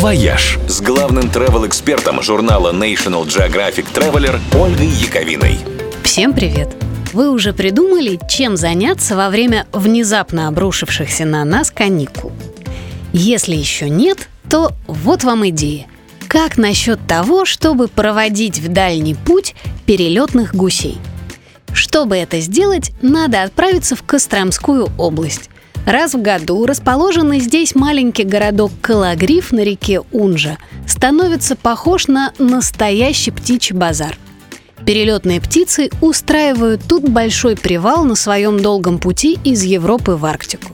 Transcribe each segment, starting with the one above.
«Вояж» с главным travel-экспертом журнала National Geographic Traveler Ольгой Яковиной. Всем привет! Вы уже придумали, чем заняться во время внезапно обрушившихся на нас каникул? Если еще нет, то вот вам идея. Как насчет того, чтобы проводить в дальний путь перелетных гусей? Чтобы это сделать, надо отправиться в Костромскую область. Раз в году расположенный здесь маленький городок Кологрив на реке Унжа становится похож на настоящий птичий базар. Перелетные птицы устраивают тут большой привал на своем долгом пути из Европы в Арктику.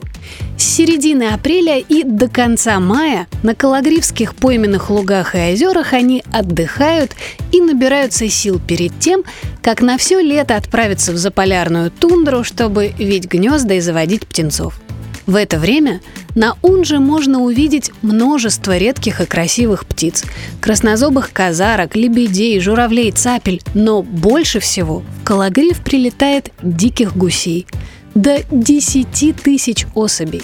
С середины апреля и до конца мая на кологривских пойменных лугах и озерах они отдыхают и набираются сил перед тем, как на все лето отправятся в заполярную тундру, чтобы вить гнезда и заводить птенцов. В это время на Унже можно увидеть множество редких и красивых птиц – краснозобых казарок, лебедей, журавлей, цапель. Но больше всего в Кологрив прилетает диких гусей – до 10 тысяч особей.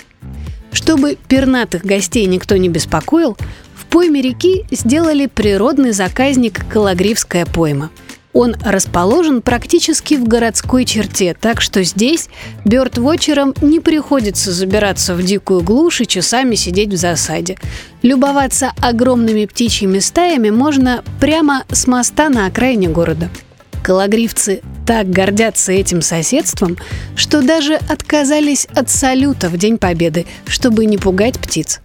Чтобы пернатых гостей никто не беспокоил, в пойме реки сделали природный заказник «Кологривская пойма». Он расположен практически в городской черте, так что здесь бёрдвотчерам не приходится забираться в дикую глушь и часами сидеть в засаде. Любоваться огромными птичьими стаями можно прямо с моста на окраине города. Кологривцы так гордятся этим соседством, что даже отказались от салюта в День Победы, чтобы не пугать птиц.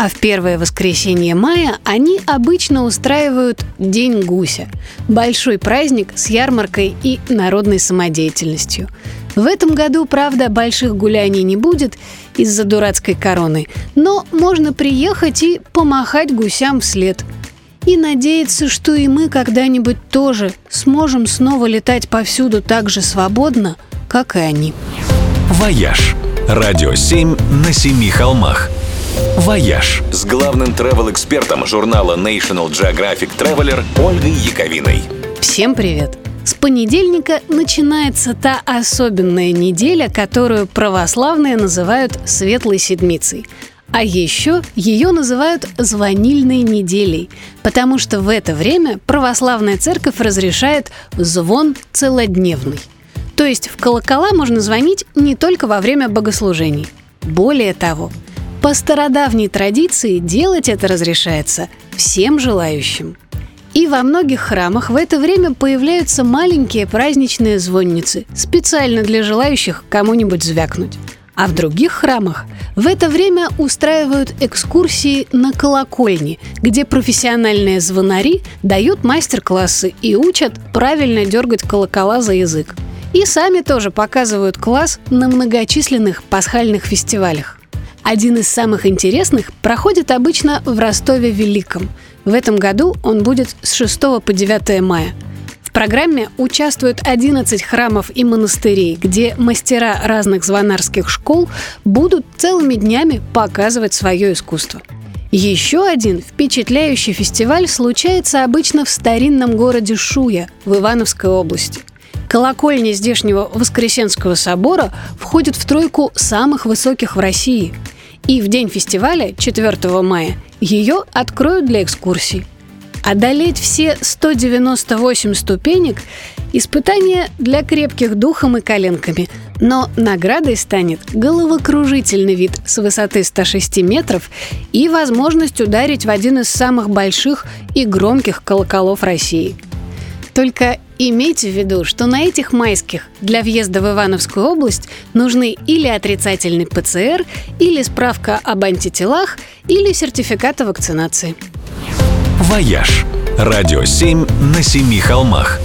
А в первое воскресенье мая они обычно устраивают День гуся – большой праздник с ярмаркой и народной самодеятельностью. В этом году, правда, больших гуляний не будет из-за дурацкой короны, но можно приехать и помахать гусям вслед. И надеяться, что и мы когда-нибудь тоже сможем снова летать повсюду так же свободно, как и они. «Вояж» – Радио 7 на семи холмах. «Вояж» с главным travel-экспертом журнала National Geographic Traveler Ольгой Яковиной. Всем привет! С понедельника начинается та особенная неделя, которую православные называют Светлой Седмицей. А еще ее называют «звонильной неделей», потому что в это время православная церковь разрешает звон целодневный. То есть в колокола можно звонить не только во время богослужений. Более того, по стародавней традиции делать это разрешается всем желающим. И во многих храмах в это время появляются маленькие праздничные звонницы, специально для желающих кому-нибудь звякнуть. А в других храмах в это время устраивают экскурсии на колокольни, где профессиональные звонари дают мастер-классы и учат правильно дергать колокола за язык. И сами тоже показывают класс на многочисленных пасхальных фестивалях. Один из самых интересных проходит обычно в Ростове-Великом. В этом году он будет с 6 по 9 мая. В программе участвуют 11 храмов и монастырей, где мастера разных звонарских школ будут целыми днями показывать свое искусство. Еще один впечатляющий фестиваль случается обычно в старинном городе Шуя в Ивановской области. Колокольня здешнего Воскресенского собора входит в тройку самых высоких в России. И в день фестиваля, 4 мая, ее откроют для экскурсий. Одолеть все 198 ступенек – испытание для крепких духом и коленками. Но наградой станет головокружительный вид с высоты 106 метров и возможность ударить в один из самых больших и громких колоколов России. Только имейте в виду, что на этих майских для въезда в Ивановскую область нужны или отрицательный ПЦР, или справка об антителах, или сертификат о вакцинации. «Вояж» – Радио 7 на семи холмах.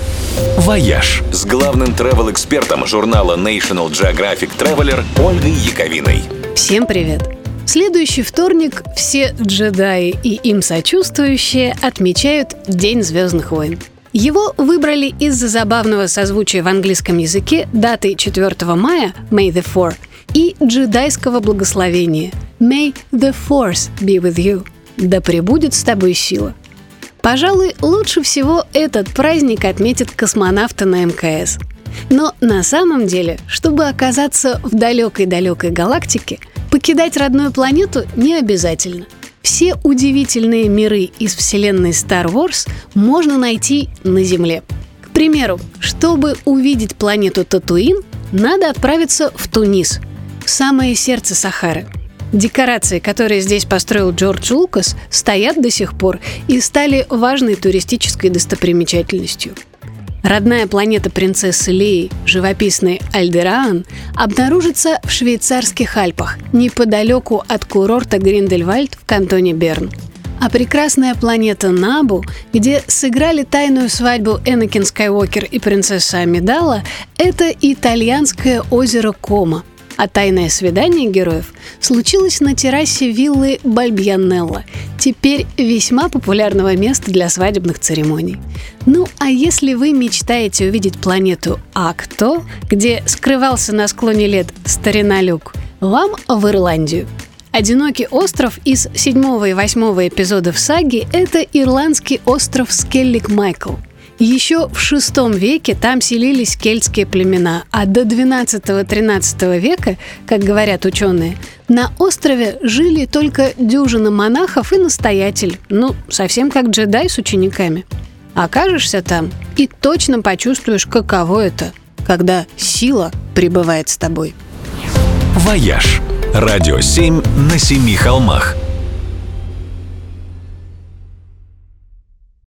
«Вояж» с главным travel-экспертом журнала National Geographic Traveler Ольгой Яковиной. Всем привет! В следующий вторник все джедаи и им сочувствующие отмечают День Звездных войн. Его выбрали из-за забавного созвучия в английском языке даты 4 мая «May the 4» и джедайского благословения «May the Force be with you» – «Да пребудет с тобой сила». Пожалуй, лучше всего этот праздник отметят космонавты на МКС. Но на самом деле, чтобы оказаться в далекой-далекой галактике, покидать родную планету не обязательно. Все удивительные миры из вселенной Star Wars можно найти на Земле. К примеру, чтобы увидеть планету Татуин, надо отправиться в Тунис, в самое сердце Сахары. Декорации, которые здесь построил Джордж Лукас, стоят до сих пор и стали важной туристической достопримечательностью. Родная планета принцессы Леи, живописный Альдераан, обнаружится в швейцарских Альпах, неподалеку от курорта Гриндельвальд в кантоне Берн. А прекрасная планета Набу, где сыграли тайную свадьбу Энакин Скайуокер и принцесса Амидала, это итальянское озеро Комо. А тайное свидание героев случилось на террасе виллы Бальбьянелла, теперь весьма популярного места для свадебных церемоний. Ну а если вы мечтаете увидеть планету Акто, где скрывался на склоне лет старина Люк, вам в Ирландию. Одинокий остров из 7 и 8 эпизодов саги – это ирландский остров Скеллиг-Майкл. Еще в VI веке там селились кельтские племена, а до XII-XIII века, как говорят ученые, на острове жили только дюжина монахов и настоятель, совсем как джедай с учениками. Окажешься там и точно почувствуешь, каково это, когда сила пребывает с тобой. «Вояж» – радио 7 на 7 холмах.